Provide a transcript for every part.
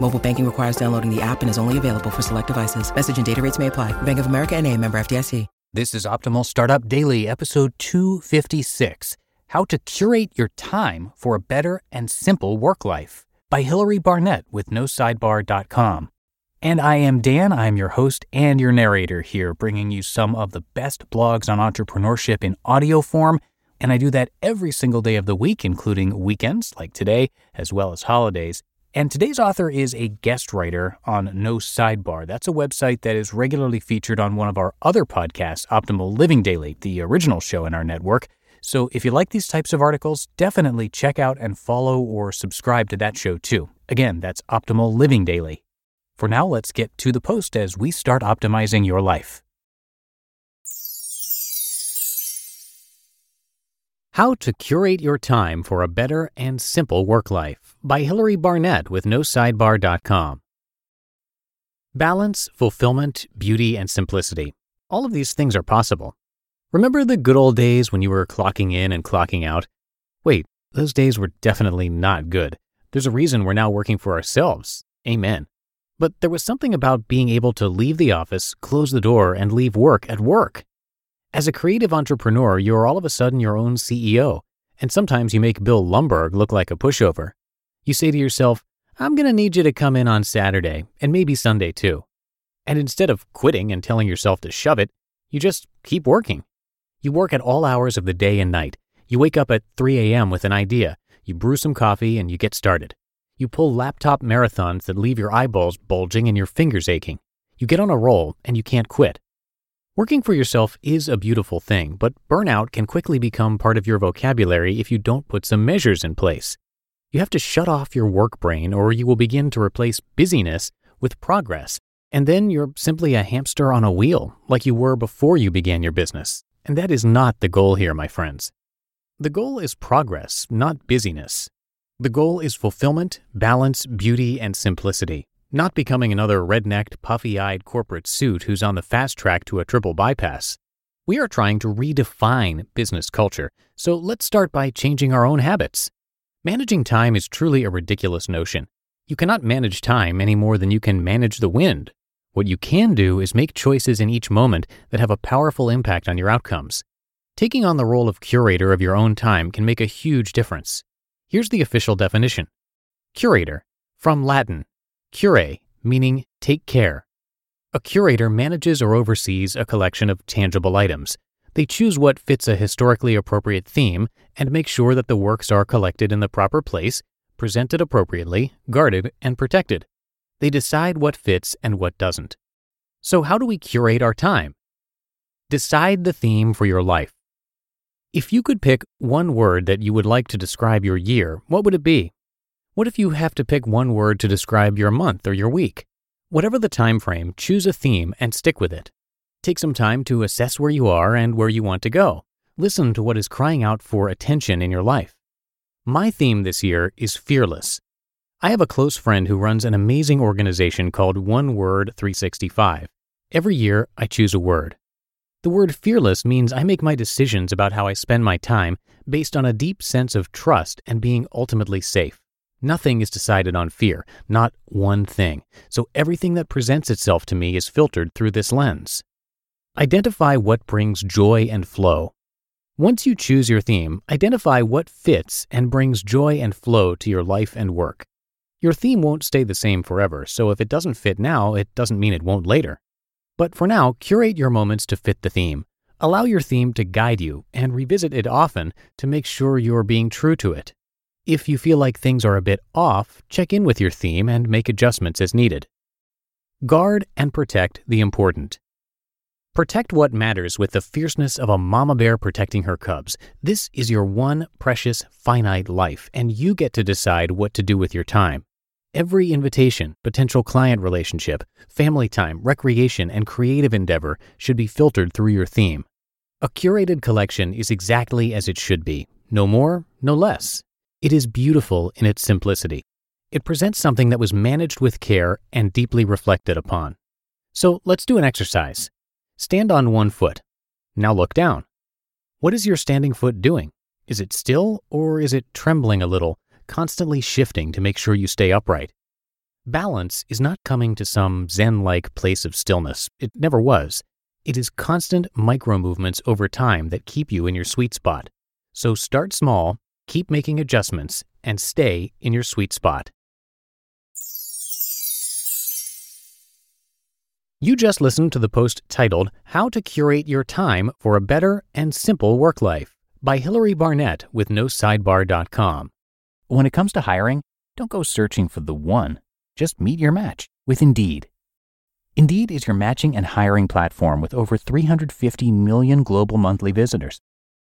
Mobile banking requires downloading the app and is only available for select devices. Message and data rates may apply. Bank of America NA, member FDIC. This is Optimal Startup Daily, episode 256. How to Curate Your Time for a Better and Simple Work Life by Hilary Barnett with Nosidebar.com. And I am Dan. I am your host and your narrator here, bringing you some of the best blogs on entrepreneurship in audio form. And I do that every single day of the week, including weekends like today, as well as holidays. And today's author is a guest writer on No Sidebar. That's a website that is regularly featured on one of our other podcasts, Optimal Living Daily, the original show in our network. So if you like these types of articles, definitely check out and follow or subscribe to that show too. Again, that's Optimal Living Daily. For now, let's get to the post as we start optimizing your life. How to Curate Your Time for a Better and Simple Work Life by Hilary Barnett with nosidebar.com. Balance, fulfillment, beauty, and simplicity. All of these things are possible. Remember the good old days when you were clocking in and clocking out? Wait, those days were definitely not good. There's a reason we're now working for ourselves. Amen. But there was something about being able to leave the office, close the door, and leave work at work. As a creative entrepreneur, you're all of a sudden your own CEO, and sometimes you make Bill Lumberg look like a pushover. You say to yourself, I'm going to need you to come in on Saturday, and maybe Sunday too. And instead of quitting and telling yourself to shove it, you just keep working. You work at all hours of the day and night. You wake up at 3 a.m. with an idea. You brew some coffee and you get started. You pull laptop marathons that leave your eyeballs bulging and your fingers aching. You get on a roll and you can't quit. Working for yourself is a beautiful thing, but burnout can quickly become part of your vocabulary if you don't put some measures in place. You have to shut off your work brain or you will begin to replace busyness with progress. And then you're simply a hamster on a wheel like you were before you began your business. And that is not the goal here, my friends. The goal is progress, not busyness. The goal is fulfillment, balance, beauty, and simplicity, not becoming another red-necked, puffy-eyed corporate suit who's on the fast track to a triple bypass. We are trying to redefine business culture, so let's start by changing our own habits. Managing time is truly a ridiculous notion. You cannot manage time any more than you can manage the wind. What you can do is make choices in each moment that have a powerful impact on your outcomes. Taking on the role of curator of your own time can make a huge difference. Here's the official definition. Curator, from Latin, cure, meaning take care. A curator manages or oversees a collection of tangible items. They choose what fits a historically appropriate theme and make sure that the works are collected in the proper place, presented appropriately, guarded, and protected. They decide what fits and what doesn't. So how do we curate our time? Decide the theme for your life. If you could pick one word that you would like to describe your year, what would it be? What if you have to pick one word to describe your month or your week? Whatever the time frame, choose a theme and stick with it. Take some time to assess where you are and where you want to go. Listen to what is crying out for attention in your life. My theme this year is fearless. I have a close friend who runs an amazing organization called One Word 365. Every year, I choose a word. The word fearless means I make my decisions about how I spend my time based on a deep sense of trust and being ultimately safe. Nothing is decided on fear, not one thing. So everything that presents itself to me is filtered through this lens. Identify what brings joy and flow. Once you choose your theme, identify what fits and brings joy and flow to your life and work. Your theme won't stay the same forever, so if it doesn't fit now, it doesn't mean it won't later. But for now, curate your moments to fit the theme. Allow your theme to guide you and revisit it often to make sure you're being true to it. If you feel like things are a bit off, check in with your theme and make adjustments as needed. Guard and protect the important. Protect what matters with the fierceness of a mama bear protecting her cubs. This is your one precious, finite life, and you get to decide what to do with your time. Every invitation, potential client relationship, family time, recreation, and creative endeavor should be filtered through your theme. A curated collection is exactly as it should be, no more, no less. It is beautiful in its simplicity. It presents something that was managed with care and deeply reflected upon. So let's do an exercise. Stand on one foot. Now look down. What is your standing foot doing? Is it still or is it trembling a little? Constantly shifting to make sure you stay upright. Balance is not coming to some zen-like place of stillness. It never was. It is constant micro-movements over time that keep you in your sweet spot. So start small, keep making adjustments, and stay in your sweet spot. You just listened to the post titled, How to Curate Your Time for a Better and Simple Work Life by Hilary Barnett with Nosidebar.com. When it comes to hiring, don't go searching for the one. Just meet your match with Indeed. Indeed is your matching and hiring platform with over 350 million global monthly visitors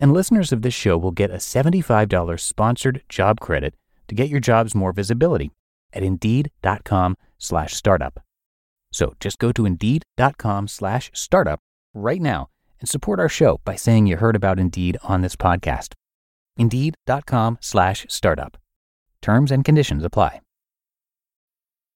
And listeners of this show will get a $75 sponsored job credit to get your jobs more visibility at Indeed.com/startup. So just go to Indeed.com/startup right now and support our show by saying you heard about Indeed on this podcast. Indeed.com/startup. Terms and conditions apply.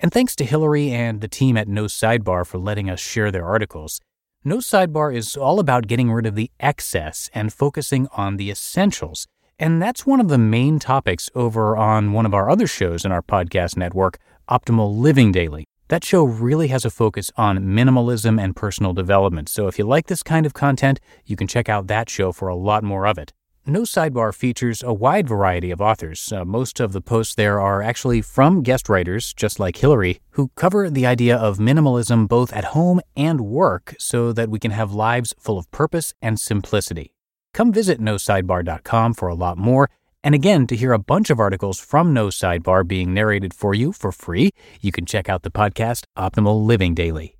And thanks to Hilary and the team at No Sidebar for letting us share their articles. No Sidebar is all about getting rid of the excess and focusing on the essentials. And that's one of the main topics over on one of our other shows in our podcast network, Optimal Living Daily. That show really has a focus on minimalism and personal development. So if you like this kind of content, you can check out that show for a lot more of it. No Sidebar features a wide variety of authors. Most of the posts there are actually from guest writers, just like Hilary, who cover the idea of minimalism both at home and work so that we can have lives full of purpose and simplicity. Come visit nosidebar.com for a lot more. And again, to hear a bunch of articles from No Sidebar being narrated for you for free, you can check out the podcast Optimal Living Daily.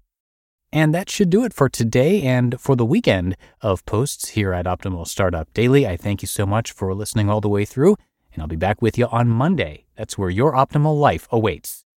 And that should do it for today and for the weekend of posts here at Optimal Startup Daily. I thank you so much for listening all the way through, and I'll be back with you on Monday. That's where your optimal life awaits.